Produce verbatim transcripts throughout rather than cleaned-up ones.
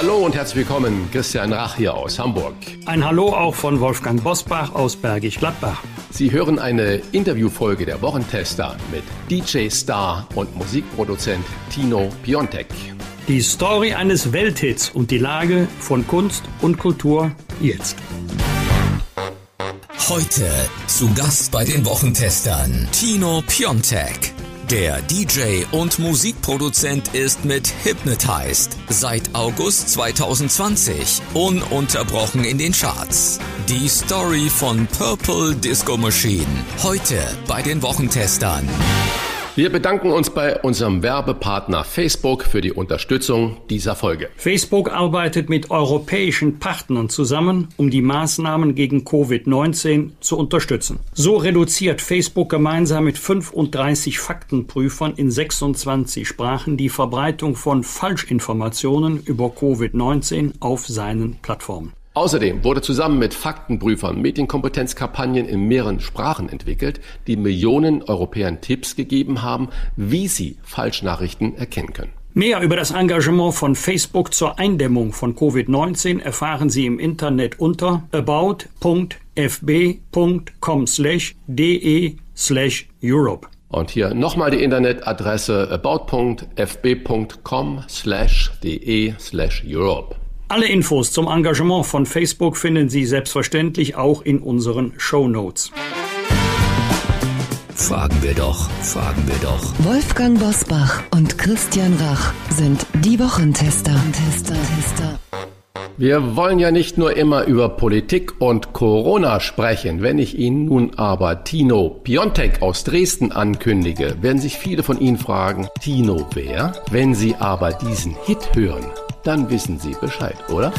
Hallo und herzlich willkommen, Christian Rach hier aus Hamburg. Ein Hallo auch von Wolfgang Bosbach aus Bergisch Gladbach. Sie hören eine Interviewfolge der Wochentester mit D J-Star und Musikproduzent Tino Piontek. Die Story eines Welthits und die Lage von Kunst und Kultur jetzt. Heute zu Gast bei den Wochentestern Tino Piontek. Der D J und Musikproduzent ist mit Hypnotized seit August zwanzig zwanzig ununterbrochen in den Charts. Die Story von Purple Disco Machine heute bei den Wochentestern. Wir bedanken uns bei unserem Werbepartner Facebook für die Unterstützung dieser Folge. Facebook arbeitet mit europäischen Partnern zusammen, um die Maßnahmen gegen Covid neunzehn zu unterstützen. So reduziert Facebook gemeinsam mit fünfunddreißig Faktenprüfern in sechsundzwanzig Sprachen die Verbreitung von Falschinformationen über Covid neunzehn auf seinen Plattformen. Außerdem wurde zusammen mit Faktenprüfern Medienkompetenzkampagnen in mehreren Sprachen entwickelt, die Millionen Europäern Tipps gegeben haben, wie sie Falschnachrichten erkennen können. Mehr über das Engagement von Facebook zur Eindämmung von Covid neunzehn erfahren Sie im Internet unter about dot f b dot com slash d e slash Europe. Und hier nochmal die Internetadresse about dot f b dot com slash d e slash Europe. Alle Infos zum Engagement von Facebook finden Sie selbstverständlich auch in unseren Shownotes. Fragen wir doch, fragen wir doch. Wolfgang Bosbach und Christian Rach sind die Wochentester. Wir wollen ja nicht nur immer über Politik und Corona sprechen. Wenn ich Ihnen nun aber Tino Piontek aus Dresden ankündige, werden sich viele von Ihnen fragen, Tino wer? Wenn Sie aber diesen Hit hören, dann wissen Sie Bescheid, oder?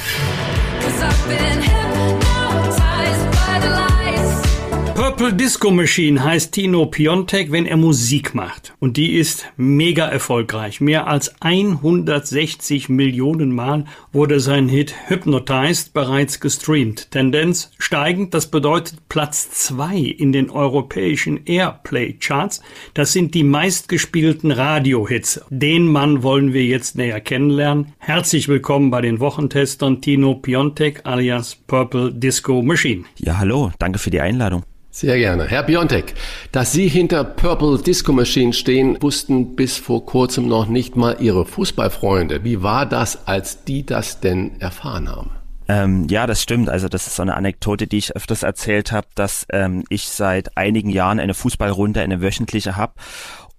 Purple Disco Machine heißt Tino Piontek, wenn er Musik macht. Und die ist mega erfolgreich. Mehr als hundertsechzig Millionen Mal wurde sein Hit Hypnotized bereits gestreamt. Tendenz steigend, das bedeutet Platz zwei in den europäischen Airplay-Charts. Das sind die meistgespielten Radio-Hits. Den Mann wollen wir jetzt näher kennenlernen. Herzlich willkommen bei den Wochentestern Tino Piontek alias Purple Disco Machine. Ja, hallo, danke für die Einladung. Sehr gerne. Herr Piontek, dass Sie hinter Purple Disco Machine stehen, wussten bis vor kurzem noch nicht mal Ihre Fußballfreunde. Wie war das, als die das denn erfahren haben? Ähm, ja, das stimmt. Also das ist so eine Anekdote, die ich öfters erzählt habe, dass ähm, ich seit einigen Jahren eine Fußballrunde, eine wöchentliche habe.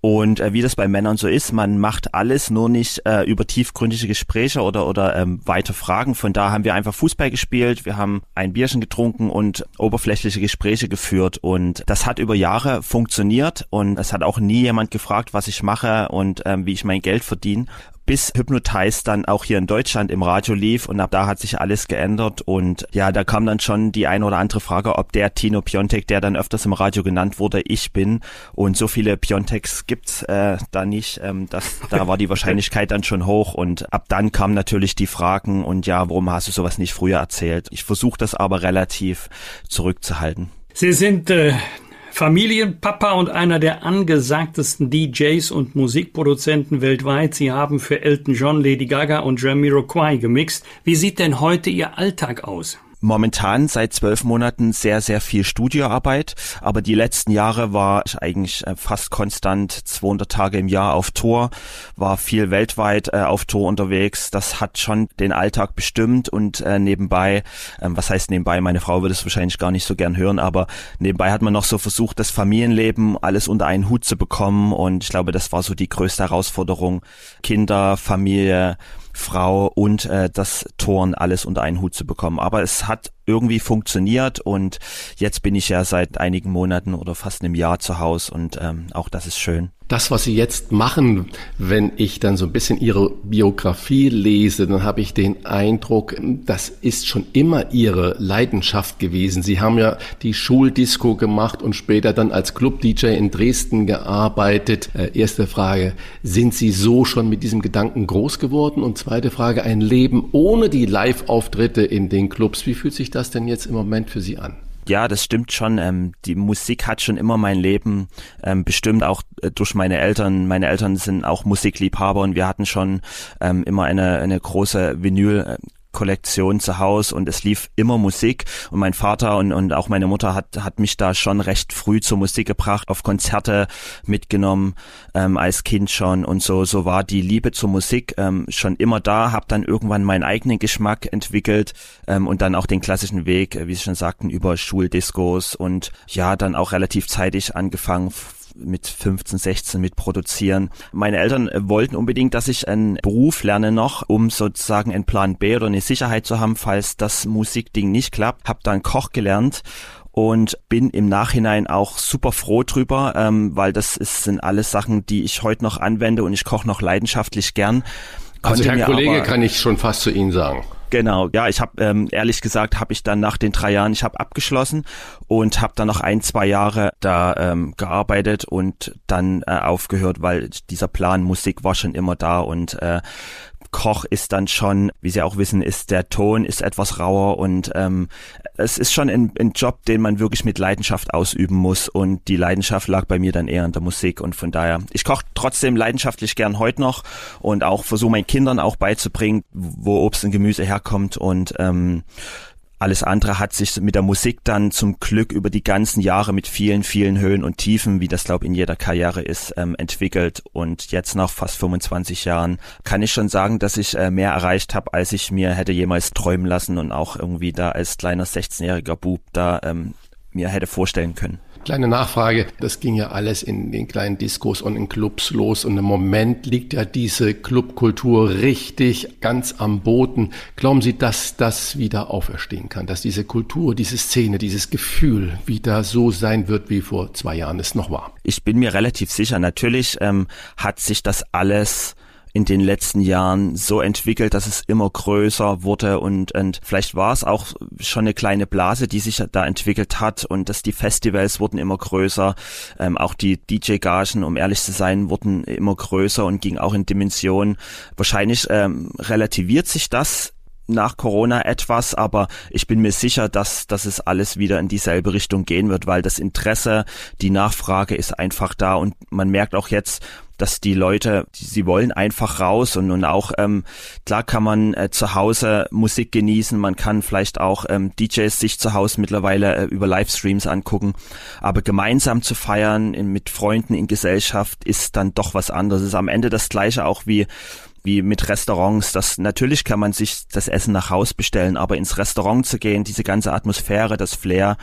Und äh, wie das bei Männern so ist, man macht alles, nur nicht äh, über tiefgründige Gespräche oder oder ähm, weite Fragen. Von da haben wir einfach Fußball gespielt, wir haben ein Bierchen getrunken und oberflächliche Gespräche geführt. Und das hat über Jahre funktioniert und es hat auch nie jemand gefragt, was ich mache und ähm, wie ich mein Geld verdiene. Bis Hypnotized dann auch hier in Deutschland im Radio lief und ab da hat sich alles geändert und ja, da kam dann schon die eine oder andere Frage, ob der Tino Piontek, der dann öfters im Radio genannt wurde, ich bin, und so viele Pionteks gibt's äh, da nicht, ähm, das, da war die Wahrscheinlichkeit dann schon hoch und ab dann kamen natürlich die Fragen und ja, warum hast du sowas nicht früher erzählt? Ich versuche das aber relativ zurückzuhalten. Sie sind äh Familienpapa und einer der angesagtesten D Js und Musikproduzenten weltweit. Sie haben für Elton John, Lady Gaga und Jamiroquai gemixt. Wie sieht denn heute Ihr Alltag aus? Momentan seit zwölf Monaten sehr, sehr viel Studioarbeit, aber die letzten Jahre war ich eigentlich fast konstant zweihundert Tage im Jahr auf Tour, war viel weltweit auf Tour unterwegs. Das hat schon den Alltag bestimmt und nebenbei, was heißt nebenbei, meine Frau würde es wahrscheinlich gar nicht so gern hören, aber nebenbei hat man noch so versucht, das Familienleben alles unter einen Hut zu bekommen und ich glaube, das war so die größte Herausforderung, Kinder, Familie, Frau und äh, das Touren alles unter einen Hut zu bekommen. Aber es hat irgendwie funktioniert, und jetzt bin ich ja seit einigen Monaten oder fast einem Jahr zu Hause, und ähm, auch das ist schön. Das, was Sie jetzt machen, wenn ich dann so ein bisschen Ihre Biografie lese, dann habe ich den Eindruck, das ist schon immer Ihre Leidenschaft gewesen. Sie haben ja die Schuldisco gemacht und später dann als Club-D J in Dresden gearbeitet. Äh, erste Frage, sind Sie so schon mit diesem Gedanken groß geworden? Und zweite Frage, ein Leben ohne die Live-Auftritte in den Clubs, wie fühlt sich das denn jetzt im Moment für Sie an? Ja, das stimmt schon. Ähm, die Musik hat schon immer mein Leben ähm, bestimmt, auch äh, durch meine Eltern. Meine Eltern sind auch Musikliebhaber, und wir hatten schon ähm, immer eine, eine große Vinyl- Kollektion zu Hause, und es lief immer Musik, und mein Vater und und auch meine Mutter hat hat mich da schon recht früh zur Musik gebracht, auf Konzerte mitgenommen ähm, als Kind schon, und so so war die Liebe zur Musik ähm, schon immer da. Hab dann irgendwann meinen eigenen Geschmack entwickelt ähm, und dann auch den klassischen Weg, wie Sie schon sagten, über Schuldiscos, und ja, dann auch relativ zeitig angefangen, mit fünfzehn, sechzehn mit produzieren. Meine Eltern wollten unbedingt, dass ich einen Beruf lerne noch, um sozusagen einen Plan B oder eine Sicherheit zu haben, falls das Musikding nicht klappt. Hab dann Koch gelernt und bin im Nachhinein auch super froh drüber, ähm, weil das ist, sind alles Sachen, die ich heute noch anwende, und ich koche noch leidenschaftlich gern. Konnte also Herr Kollege, aber, kann ich schon fast zu Ihnen sagen. Genau, ja, ich habe ähm, ehrlich gesagt, habe ich dann nach den drei Jahren, ich habe abgeschlossen und habe dann noch ein, zwei Jahre da ähm, gearbeitet und dann äh, aufgehört, weil dieser Plan Musik war schon immer da, und äh, Koch ist dann schon, wie Sie auch wissen, ist der Ton ist etwas rauer, und ähm, es ist schon ein, ein Job, den man wirklich mit Leidenschaft ausüben muss, und die Leidenschaft lag bei mir dann eher in der Musik, und von daher, ich koche trotzdem leidenschaftlich gern heute noch und auch versuche meinen Kindern auch beizubringen, wo Obst und Gemüse herkommt, und ähm, alles andere hat sich mit der Musik dann zum Glück über die ganzen Jahre mit vielen, vielen Höhen und Tiefen, wie das, glaube ich, in jeder Karriere ist, ähm, entwickelt. Und jetzt nach fast fünfundzwanzig Jahren kann ich schon sagen, dass ich äh, mehr erreicht habe, als ich mir hätte jemals träumen lassen und auch irgendwie da als kleiner sechzehnjähriger Bub da ähm, mir hätte vorstellen können. Kleine Nachfrage, das ging ja alles in den kleinen Diskos und in Clubs los, und im Moment liegt ja diese Clubkultur richtig ganz am Boden. Glauben Sie, dass das wieder auferstehen kann, dass diese Kultur, diese Szene, dieses Gefühl wieder so sein wird, wie vor zwei Jahren es noch war? Ich bin mir relativ sicher. Natürlich ähm, hat sich das alles in den letzten Jahren so entwickelt, dass es immer größer wurde, und, und vielleicht war es auch schon eine kleine Blase, die sich da entwickelt hat, und dass die Festivals wurden immer größer, ähm, auch die D J-Gagen, um ehrlich zu sein, wurden immer größer und gingen auch in Dimensionen. Wahrscheinlich ähm, relativiert sich das nach Corona etwas, aber ich bin mir sicher, dass, dass es alles wieder in dieselbe Richtung gehen wird, weil das Interesse, die Nachfrage ist einfach da, und man merkt auch jetzt, dass die Leute, die, sie wollen einfach raus, und, und auch, ähm, klar kann man äh, zu Hause Musik genießen, man kann vielleicht auch ähm, D Js sich zu Hause mittlerweile äh, über Livestreams angucken, aber gemeinsam zu feiern in, mit Freunden in Gesellschaft ist dann doch was anderes. Es ist am Ende das Gleiche auch wie wie mit Restaurants. Das, natürlich kann man sich das Essen nach Haus bestellen, aber ins Restaurant zu gehen, diese ganze Atmosphäre, das Flair,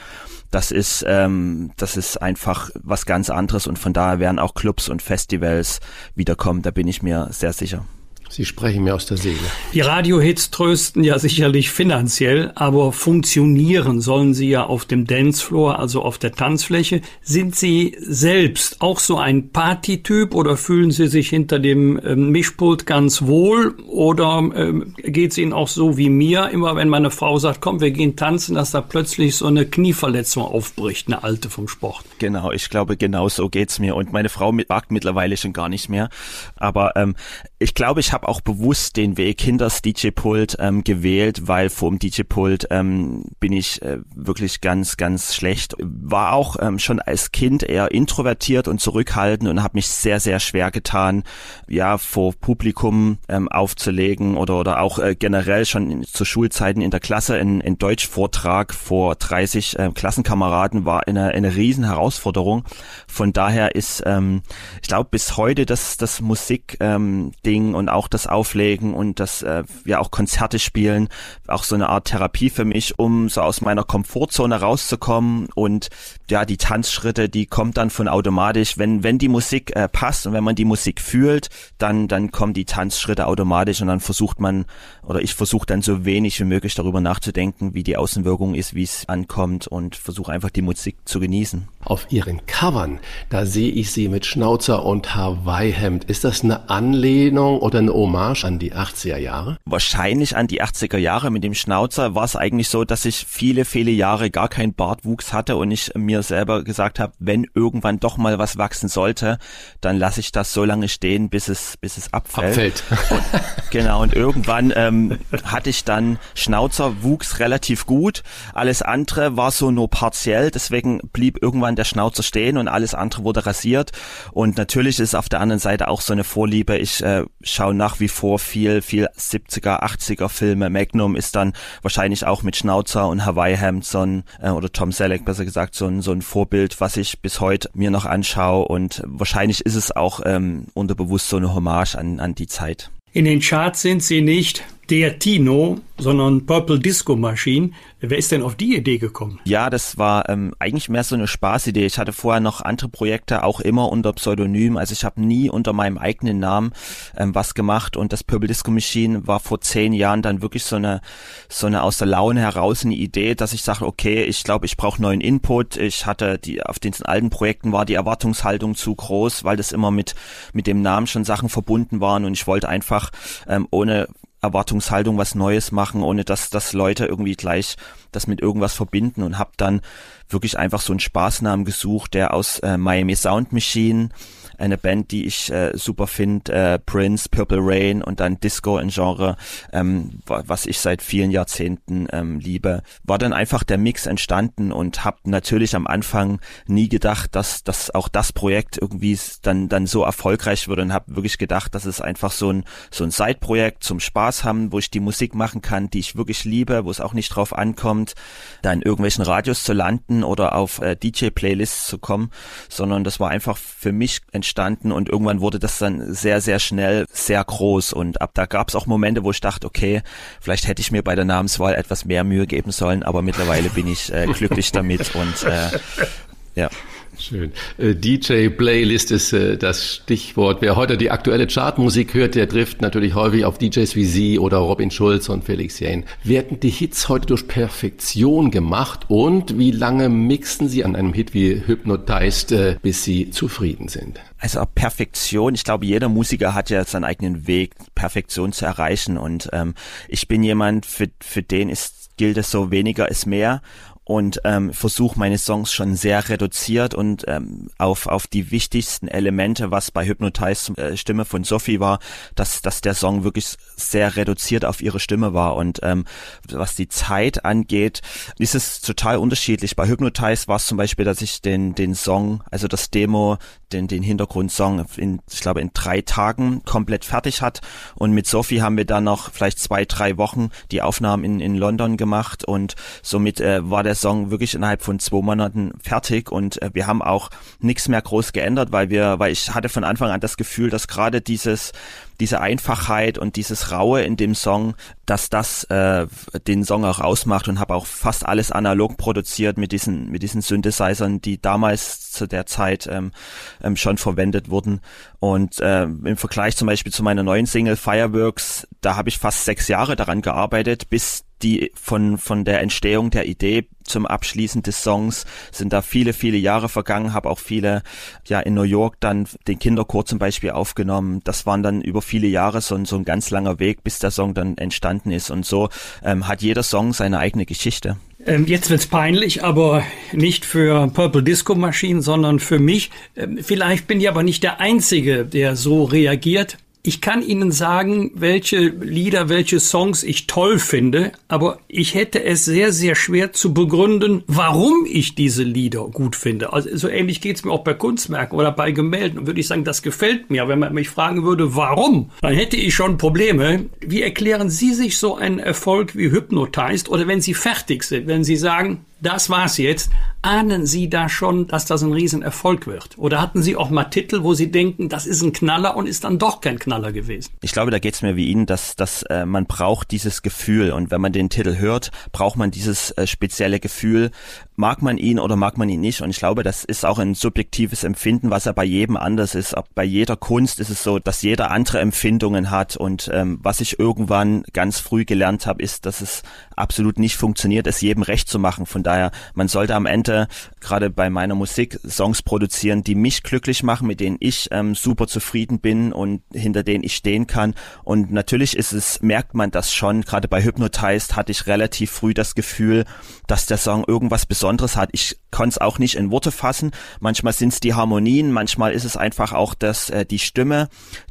das ist ähm, das ist einfach was ganz anderes, und von daher werden auch Clubs und Festivals wiederkommen, da bin ich mir sehr sicher. Sie sprechen mir aus der Seele. Die Radiohits trösten ja sicherlich finanziell, aber funktionieren sollen sie ja auf dem Dancefloor, also auf der Tanzfläche. Sind Sie selbst auch so ein Partytyp, oder fühlen Sie sich hinter dem ähm, Mischpult ganz wohl, oder ähm, geht es Ihnen auch so wie mir? Immer wenn meine Frau sagt, komm, wir gehen tanzen, dass da plötzlich so eine Knieverletzung aufbricht, eine alte vom Sport. Genau, ich glaube, genau so geht's mir. Und meine Frau wagt mittlerweile schon gar nicht mehr. Aber ähm, ich glaube, ich habe habe auch bewusst den Weg hinters D J-Pult ähm, gewählt, weil vor dem D J-Pult ähm, bin ich äh, wirklich ganz, ganz schlecht. War auch ähm, schon als Kind eher introvertiert und zurückhaltend und habe mich sehr, sehr schwer getan, ja, vor Publikum ähm, aufzulegen oder oder auch äh, generell schon in, zu Schulzeiten in der Klasse in, in Deutschvortrag vor dreißig äh, Klassenkameraden war eine, eine riesen Herausforderung. Von daher ist, ähm, ich glaube, bis heute das, das Musik-Ding ähm, und auch auch das Auflegen und das äh, ja auch Konzerte spielen, auch so eine Art Therapie für mich, um so aus meiner Komfortzone rauszukommen. Und ja, die Tanzschritte, die kommt dann von automatisch, wenn wenn die Musik äh, passt und wenn man die Musik fühlt, dann dann kommen die Tanzschritte automatisch und dann versucht man, oder ich versuche dann so wenig wie möglich darüber nachzudenken, wie die Außenwirkung ist, wie es ankommt, und versuche einfach die Musik zu genießen. Auf Ihren Covern, da sehe ich Sie mit Schnauzer und Hawaii-Hemd. Ist das eine Anlehnung oder eine Hommage an die achtziger Jahre? Wahrscheinlich an die achtziger Jahre. Mit dem Schnauzer war es eigentlich so, dass ich viele, viele Jahre gar keinen Bartwuchs hatte und ich mir selber gesagt habe, wenn irgendwann doch mal was wachsen sollte, dann lasse ich das so lange stehen, bis es bis es abfällt. abfällt. Und, genau, und irgendwann ähm, hatte ich dann Schnauzer, wuchs relativ gut. Alles andere war so nur partiell, deswegen blieb irgendwann der Schnauzer stehen und alles andere wurde rasiert. Und natürlich ist auf der anderen Seite auch so eine Vorliebe. Ich äh, schaue nach wie vor viel, viel siebziger, achtziger Filme. Magnum ist dann wahrscheinlich auch mit Schnauzer und Hawaii-Hemd so ein, äh, oder Tom Selleck besser gesagt, so ein, so ein Vorbild, was ich bis heute mir noch anschaue. Und wahrscheinlich ist es auch ähm, unterbewusst so eine Hommage an, an die Zeit. In den Charts sind Sie nicht der Tino, sondern Purple Disco Machine. Wer ist denn auf die Idee gekommen? Ja, das war ähm, eigentlich mehr so eine Spaßidee. Ich hatte vorher noch andere Projekte, auch immer unter Pseudonym. Also ich habe nie unter meinem eigenen Namen ähm, was gemacht. Und das Purple Disco Machine war vor zehn Jahren dann wirklich so eine so eine aus der Laune heraus eine Idee, dass ich sage, okay, ich glaube, ich brauche neuen Input. Ich hatte die auf den alten Projekten war die Erwartungshaltung zu groß, weil das immer mit mit dem Namen schon Sachen verbunden waren. Und ich wollte einfach ähm, ohne Erwartungshaltung was Neues machen, ohne dass, dass Leute irgendwie gleich das mit irgendwas verbinden, und habe dann wirklich einfach so einen Spaßnamen gesucht, der aus äh, Miami Sound Machine, eine Band, die ich äh, super finde, äh, Prince, Purple Rain und dann Disco, ein Genre, ähm, was ich seit vielen Jahrzehnten ähm, liebe, war dann einfach der Mix entstanden, und habe natürlich am Anfang nie gedacht, dass, dass auch das Projekt irgendwie dann, dann so erfolgreich wird, und habe wirklich gedacht, dass es einfach so ein, so ein Side-Projekt zum Spaß haben, wo ich die Musik machen kann, die ich wirklich liebe, wo es auch nicht drauf ankommt, da in irgendwelchen Radios zu landen oder auf äh, D J-Playlists zu kommen, sondern das war einfach für mich entstanden. Standen und irgendwann wurde das dann sehr, sehr schnell sehr groß, und ab da gab es auch Momente, wo ich dachte, okay, vielleicht hätte ich mir bei der Namenswahl etwas mehr Mühe geben sollen, aber mittlerweile bin ich äh, glücklich damit und äh, ja. Schön. D J-Playlist ist äh, das Stichwort. Wer heute die aktuelle Chartmusik hört, der trifft natürlich häufig auf D Js wie Sie oder Robin Schulz und Felix Jähn. Werden die Hits heute durch Perfektion gemacht, und wie lange mixen Sie an einem Hit wie Hypnotized, äh, bis Sie zufrieden sind? Also Perfektion, ich glaube, jeder Musiker hat ja seinen eigenen Weg, Perfektion zu erreichen, und ähm, ich bin jemand, für, für den ist, gilt es so, weniger ist mehr. Und ähm, versuche meine Songs schon sehr reduziert und ähm, auf auf die wichtigsten Elemente, was bei Hypnotized äh, Stimme von Sophie war, dass dass der Song wirklich sehr reduziert auf ihre Stimme war. Und ähm, was die Zeit angeht, ist es total unterschiedlich. Bei Hypnotized war es zum Beispiel, dass ich den den Song, also das Demo, den den Hintergrundsong, in, ich glaube in drei Tagen komplett fertig hat. Und mit Sophie haben wir dann noch vielleicht zwei, drei Wochen die Aufnahmen in in London gemacht, und somit äh, war der Song wirklich innerhalb von zwei Monaten fertig, und äh, wir haben auch nichts mehr groß geändert, weil wir, weil ich hatte von Anfang an das Gefühl, dass gerade dieses diese Einfachheit und dieses Raue in dem Song, dass das äh, den Song auch ausmacht, und habe auch fast alles analog produziert mit diesen mit diesen Synthesizern, die damals zu der Zeit ähm, ähm, schon verwendet wurden. Und äh, im Vergleich zum Beispiel zu meiner neuen Single Fireworks, da habe ich fast sechs Jahre daran gearbeitet, bis die von von der Entstehung der Idee zum Abschließen des Songs sind da viele, viele Jahre vergangen, habe auch viele, ja, in New York dann den Kinderchor zum Beispiel aufgenommen. Das waren dann über viele Jahre so ein, so ein ganz langer Weg, bis der Song dann entstanden ist. Und so ähm, hat jeder Song seine eigene Geschichte. Jetzt wird's peinlich, aber nicht für Purple Disco Machine, sondern für mich. Vielleicht bin ich aber nicht der Einzige, der so reagiert. Ich kann Ihnen sagen, welche Lieder, welche Songs ich toll finde, aber ich hätte es sehr, sehr schwer zu begründen, warum ich diese Lieder gut finde. Also so ähnlich geht's mir auch bei Kunstwerken oder bei Gemälden. Und würde ich sagen, das gefällt mir. Wenn man mich fragen würde, warum, dann hätte ich schon Probleme. Wie erklären Sie sich so einen Erfolg wie Hypnotized? Oder wenn Sie fertig sind, wenn Sie sagen, das war's jetzt. Ahnen Sie da schon, dass das ein Riesenerfolg wird? Oder hatten Sie auch mal Titel, wo Sie denken, das ist ein Knaller und ist dann doch kein Knaller gewesen? Ich glaube, da geht's mir wie Ihnen, dass, dass äh, man braucht dieses Gefühl. Und wenn man den Titel hört, braucht man dieses äh, spezielle Gefühl. Mag man ihn oder mag man ihn nicht? Und ich glaube, das ist auch ein subjektives Empfinden, was ja bei jedem anders ist. Auch bei jeder Kunst ist es so, dass jeder andere Empfindungen hat. Und ähm, was ich irgendwann ganz früh gelernt habe, ist, dass es absolut nicht funktioniert, es jedem recht zu machen. Von daher, man sollte am Ende gerade bei meiner Musik Songs produzieren, die mich glücklich machen, mit denen ich ähm, super zufrieden bin und hinter denen ich stehen kann. Und natürlich ist es, merkt man das schon, gerade bei Hypnotized hatte ich relativ früh das Gefühl, dass der Song irgendwas Besonderes hat. Ich konnte es auch nicht in Worte fassen. Manchmal sind es die Harmonien, manchmal ist es einfach auch das, äh, die Stimme,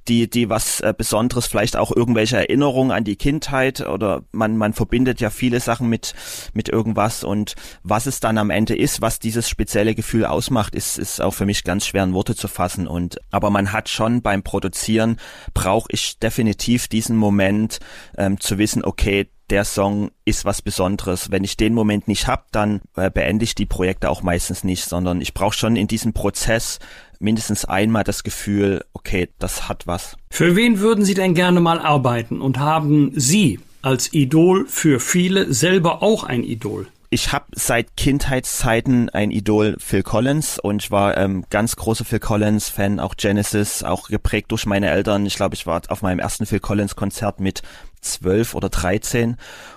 die die was äh, Besonderes, vielleicht auch irgendwelche Erinnerungen an die Kindheit, oder man man verbindet ja viele Sachen mit mit irgendwas, und was es dann am Ende ist, was dieses spezielle Gefühl ausmacht, ist ist auch für mich ganz schwer in Worte zu fassen. Und aber man hat schon beim Produzieren, brauche ich definitiv diesen Moment, ähm, zu wissen, okay, der Song ist was Besonderes. Wenn ich den Moment nicht habe, dann äh, beende ich die Projekte auch meistens nicht, sondern ich brauche schon in diesem Prozess mindestens einmal das Gefühl, okay, das hat was. Für wen würden Sie denn gerne mal arbeiten, und haben Sie als Idol für viele selber auch ein Idol? Ich habe seit Kindheitszeiten ein Idol, Phil Collins, und ich war ähm, ganz großer Phil Collins-Fan, auch Genesis, auch geprägt durch meine Eltern. Ich glaube, ich war auf meinem ersten Phil Collins-Konzert mit zwölf oder dreizehn,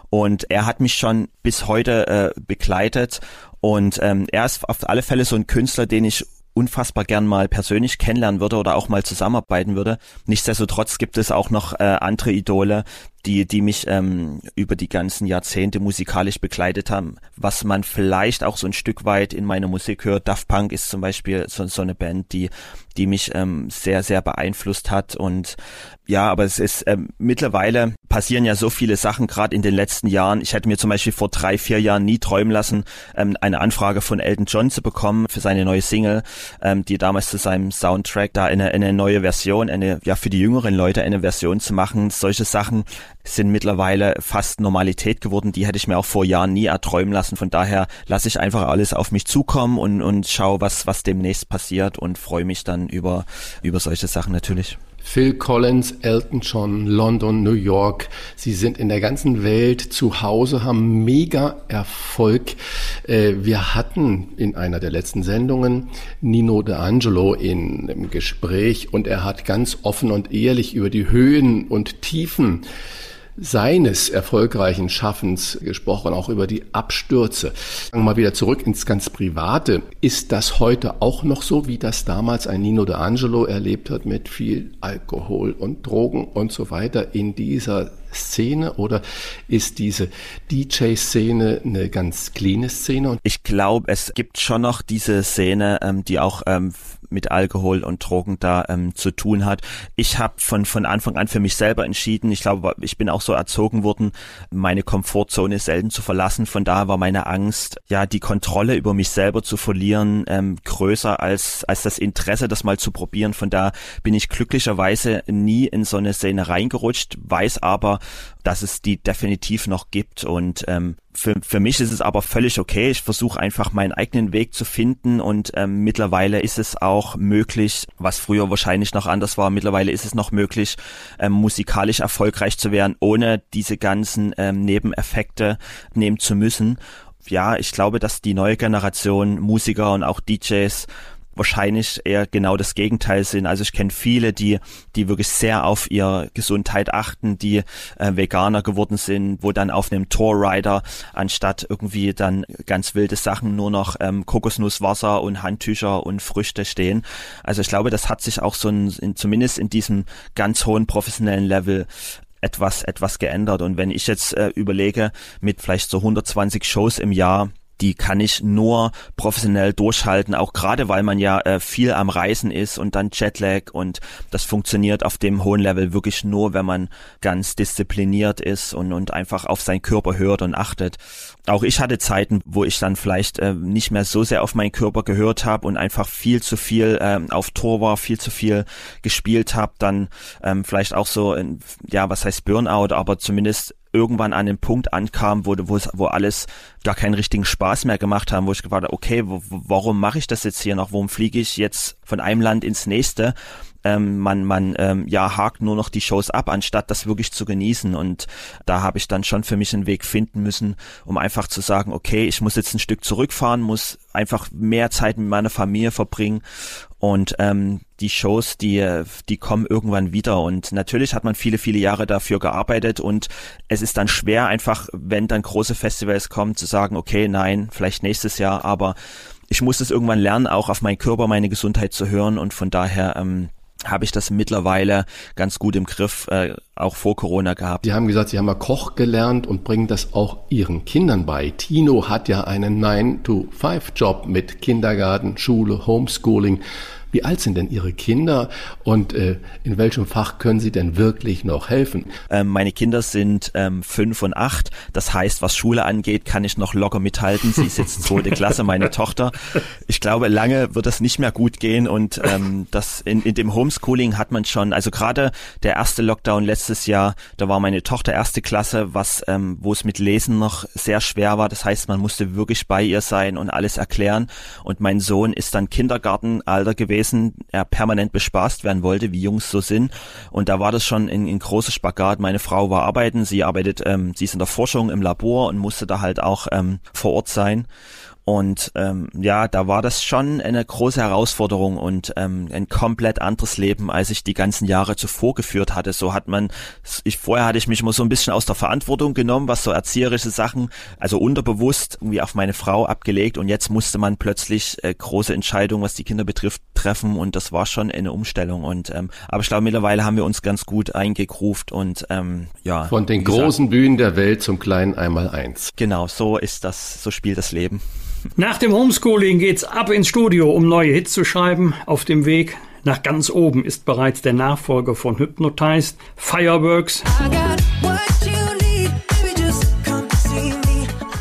und er hat mich schon bis heute äh, begleitet, und ähm, er ist auf alle Fälle so ein Künstler, den ich unfassbar gern mal persönlich kennenlernen würde oder auch mal zusammenarbeiten würde. Nichtsdestotrotz gibt es auch noch äh, andere Idole, die die mich ähm, über die ganzen Jahrzehnte musikalisch begleitet haben, was man vielleicht auch so ein Stück weit in meiner Musik hört. Daft Punk ist zum Beispiel so, so eine Band, die die mich ähm, sehr, sehr beeinflusst hat. Und ja, aber es ist ähm, mittlerweile passieren ja so viele Sachen, gerade in den letzten Jahren. Ich hätte mir zum Beispiel vor drei, vier Jahren nie träumen lassen, ähm, eine Anfrage von Elton John zu bekommen für seine neue Single, ähm, die damals zu seinem Soundtrack, da eine, eine neue Version, eine ja für die jüngeren Leute eine Version zu machen. Solche Sachen sind mittlerweile fast Normalität geworden. Die hätte ich mir auch vor Jahren nie erträumen lassen. Von daher lasse ich einfach alles auf mich zukommen und, und schaue, was, was demnächst passiert, und freue mich dann über, über solche Sachen natürlich. Phil Collins, Elton John, London, New York. Sie sind in der ganzen Welt zu Hause, haben mega Erfolg. Wir hatten in einer der letzten Sendungen Nino de Angelo in einem Gespräch, und er hat ganz offen und ehrlich über die Höhen und Tiefen seines erfolgreichen Schaffens gesprochen, auch über die Abstürze. Mal wieder zurück ins ganz Private. Ist das heute auch noch so, wie das damals ein Nino de Angelo erlebt hat, mit viel Alkohol und Drogen und so weiter in dieser Szene, oder ist diese D J-Szene eine ganz cleane Szene? Ich glaube, es gibt schon noch diese Szene, ähm, die auch ähm, mit Alkohol und Drogen da ähm, zu tun hat. Ich habe von von Anfang an für mich selber entschieden, ich glaube, ich bin auch so erzogen worden, meine Komfortzone selten zu verlassen. Von daher war meine Angst, ja, die Kontrolle über mich selber zu verlieren, ähm, größer als als das Interesse, das mal zu probieren. Von daher bin ich glücklicherweise nie in so eine Szene reingerutscht, weiß aber, dass es die definitiv noch gibt, und ähm, für, für mich ist es aber völlig okay. Ich versuche einfach meinen eigenen Weg zu finden, und ähm, mittlerweile ist es auch möglich, was früher wahrscheinlich noch anders war, mittlerweile ist es noch möglich, ähm, musikalisch erfolgreich zu werden, ohne diese ganzen ähm, Nebeneffekte nehmen zu müssen. Ja, ich glaube, dass die neue Generation Musiker und auch D Js wahrscheinlich eher genau das Gegenteil sind. Also ich kenne viele, die die wirklich sehr auf ihre Gesundheit achten, die äh, Veganer geworden sind, wo dann auf einem Tour-Rider anstatt irgendwie dann ganz wilde Sachen nur noch ähm, Kokosnusswasser und Handtücher und Früchte stehen. Also ich glaube, das hat sich auch so ein, in, zumindest in diesem ganz hohen professionellen Level etwas etwas geändert. Und wenn ich jetzt äh, überlege, mit vielleicht so hundertzwanzig Shows im Jahr, die kann ich nur professionell durchhalten, auch gerade weil man ja äh, viel am Reisen ist und dann Jetlag, und das funktioniert auf dem hohen Level wirklich nur, wenn man ganz diszipliniert ist und und einfach auf seinen Körper hört und achtet. Auch ich hatte Zeiten, wo ich dann vielleicht äh, nicht mehr so sehr auf meinen Körper gehört habe und einfach viel zu viel äh, auf Tour war, viel zu viel gespielt habe, dann ähm, vielleicht auch so, in, ja, was heißt Burnout, aber zumindest irgendwann an den Punkt ankam, wo, wo, wo alles gar keinen richtigen Spaß mehr gemacht haben, wo ich gefragt habe, okay, wo, warum mache ich das jetzt hier noch? Warum fliege ich jetzt von einem Land ins nächste? Ähm, man man ähm, ja hakt nur noch die Shows ab, anstatt das wirklich zu genießen. Und da habe ich dann schon für mich einen Weg finden müssen, um einfach zu sagen, okay, ich muss jetzt ein Stück zurückfahren, muss einfach mehr Zeit mit meiner Familie verbringen. Und ähm, die Shows, die die kommen irgendwann wieder. Und natürlich hat man viele, viele Jahre dafür gearbeitet. Und es ist dann schwer, einfach, wenn dann große Festivals kommen, zu sagen, okay, nein, vielleicht nächstes Jahr. Aber ich muss es irgendwann lernen, auch auf meinen Körper, meine Gesundheit zu hören. Und von daher ähm, habe ich das mittlerweile ganz gut im Griff, äh, auch vor Corona gehabt. Sie haben gesagt, Sie haben mal Koch gelernt und bringen das auch Ihren Kindern bei. Tino hat ja einen nine to five Job mit Kindergarten, Schule, Homeschooling. Wie alt sind denn Ihre Kinder und äh, in welchem Fach können Sie denn wirklich noch helfen? Ähm, meine Kinder sind ähm, fünf und acht. Das heißt, was Schule angeht, kann ich noch locker mithalten. Sie ist jetzt zweite Klasse, meine Tochter. Ich glaube, lange wird das nicht mehr gut gehen. Und ähm, das in, in dem Homeschooling hat man schon, also gerade der erste Lockdown letztes Jahr, da war meine Tochter erste Klasse, was ähm, wo es mit Lesen noch sehr schwer war. Das heißt, man musste wirklich bei ihr sein und alles erklären. Und mein Sohn ist dann Kindergartenalter gewesen. Er permanent bespaßt werden wollte, wie Jungs so sind. Und da war das schon in, in großes Spagat. Meine Frau war arbeiten, sie arbeitet, ähm, sie ist in der Forschung im Labor und musste da halt auch ähm, vor Ort sein. Und ähm, ja, da war das schon eine große Herausforderung und ähm, ein komplett anderes Leben, als ich die ganzen Jahre zuvor geführt hatte. So hat man, ich vorher hatte ich mich immer so ein bisschen aus der Verantwortung genommen, was so erzieherische Sachen, also unterbewusst irgendwie auf meine Frau abgelegt. Und jetzt musste man plötzlich äh, große Entscheidungen, was die Kinder betrifft, treffen. Und das war schon eine Umstellung. Und ähm, aber ich glaube, mittlerweile haben wir uns ganz gut eingegruft und ähm, ja. Von den großen Bühnen der Welt zum kleinen Einmaleins. Genau, so ist das, so spielt das Leben. Nach dem Homeschooling geht's ab ins Studio, um neue Hits zu schreiben. Auf dem Weg nach ganz oben ist bereits der Nachfolger von Hypnotized, Fireworks.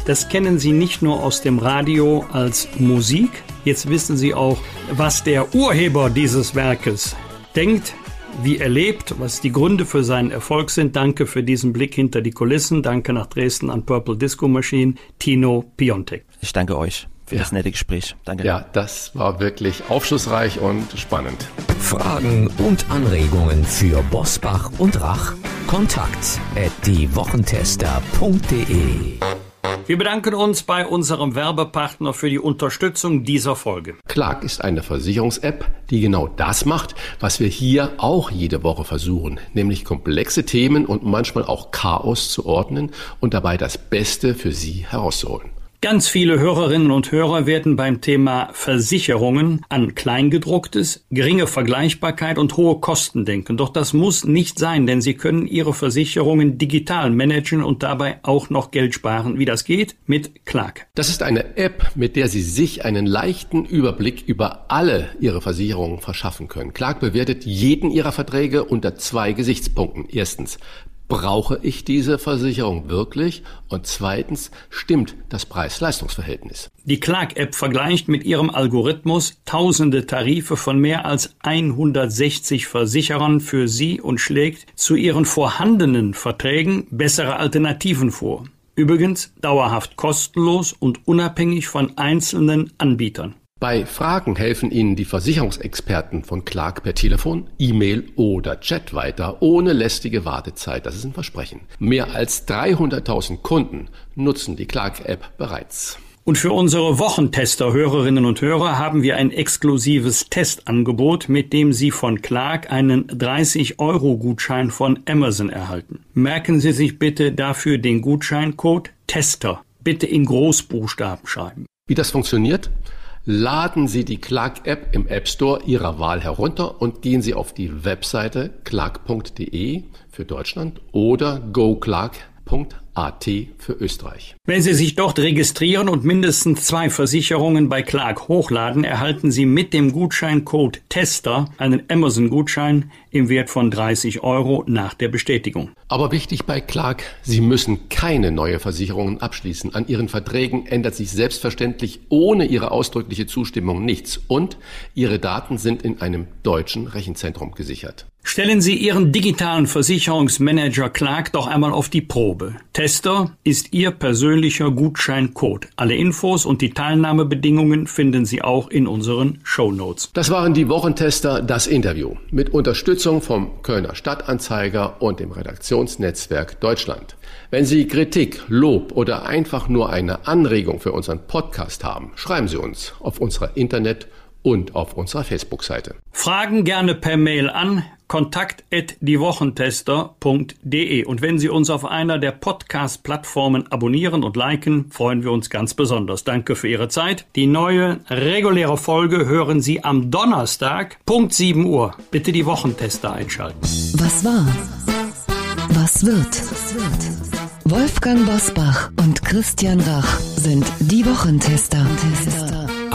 Das kennen Sie nicht nur aus dem Radio als Musik. Jetzt wissen Sie auch, was der Urheber dieses Werkes denkt, wie er lebt, was die Gründe für seinen Erfolg sind. Danke für diesen Blick hinter die Kulissen. Danke nach Dresden an Purple Disco Machine, Tino Piontek. Ich danke euch für ja. das nette Gespräch. Danke. Ja, das war wirklich aufschlussreich und spannend. Fragen und Anregungen für Bosbach und Rach? Kontakt at diewochentester punkt de. Wir bedanken uns bei unserem Werbepartner für die Unterstützung dieser Folge. Clark ist eine Versicherungs-App, die genau das macht, was wir hier auch jede Woche versuchen, nämlich komplexe Themen und manchmal auch Chaos zu ordnen und dabei das Beste für Sie herauszuholen. Ganz viele Hörerinnen und Hörer werden beim Thema Versicherungen an Kleingedrucktes, geringe Vergleichbarkeit und hohe Kosten denken. Doch das muss nicht sein, denn Sie können Ihre Versicherungen digital managen und dabei auch noch Geld sparen. Wie das geht? Mit Clark. Das ist eine App, mit der Sie sich einen leichten Überblick über alle Ihre Versicherungen verschaffen können. Clark bewertet jeden Ihrer Verträge unter zwei Gesichtspunkten. Erstens, brauche ich diese Versicherung wirklich? Und zweitens, stimmt das Preis-Leistungs-Verhältnis? Die Clark-App vergleicht mit ihrem Algorithmus tausende Tarife von mehr als hundertsechzig Versicherern für Sie und schlägt zu Ihren vorhandenen Verträgen bessere Alternativen vor. Übrigens dauerhaft kostenlos und unabhängig von einzelnen Anbietern. Bei Fragen helfen Ihnen die Versicherungsexperten von Clark per Telefon, E-Mail oder Chat weiter, ohne lästige Wartezeit. Das ist ein Versprechen. Mehr als dreihunderttausend Kunden nutzen die Clark-App bereits. Und für unsere Wochentester-Hörerinnen und Hörer haben wir ein exklusives Testangebot, mit dem Sie von Clark einen dreißig-Euro-Gutschein von Amazon erhalten. Merken Sie sich bitte dafür den Gutscheincode TESTER. Bitte in Großbuchstaben schreiben. Wie das funktioniert? Laden Sie die Clark-App im App Store Ihrer Wahl herunter und gehen Sie auf die Webseite clark punkt de für Deutschland oder go clark punkt a t für Österreich. Wenn Sie sich dort registrieren und mindestens zwei Versicherungen bei Clark hochladen, erhalten Sie mit dem Gutscheincode TESTER einen Amazon-Gutschein im Wert von dreißig Euro nach der Bestätigung. Aber wichtig bei Clark, Sie müssen keine neue Versicherungen abschließen. An Ihren Verträgen ändert sich selbstverständlich ohne Ihre ausdrückliche Zustimmung nichts und Ihre Daten sind in einem deutschen Rechenzentrum gesichert. Stellen Sie Ihren digitalen Versicherungsmanager Clark doch einmal auf die Probe. Tester ist Ihr persönlicher Gutscheincode. Alle Infos und die Teilnahmebedingungen finden Sie auch in unseren Shownotes. Das waren die Wochentester, das Interview. Mit Unterstützung vom Kölner Stadtanzeiger und dem Redaktionsnetzwerk Deutschland. Wenn Sie Kritik, Lob oder einfach nur eine Anregung für unseren Podcast haben, schreiben Sie uns auf unserer Internet- und auf unserer Facebook-Seite. Fragen gerne per Mail an kontakt at diewochentester punkt de. Und wenn Sie uns auf einer der Podcast-Plattformen abonnieren und liken, freuen wir uns ganz besonders. Danke für Ihre Zeit. Die neue, reguläre Folge hören Sie am Donnerstag, Punkt sieben Uhr. Bitte die Wochentester einschalten. Was war? Was wird? Wolfgang Bosbach und Christian Rach sind die Wochentester.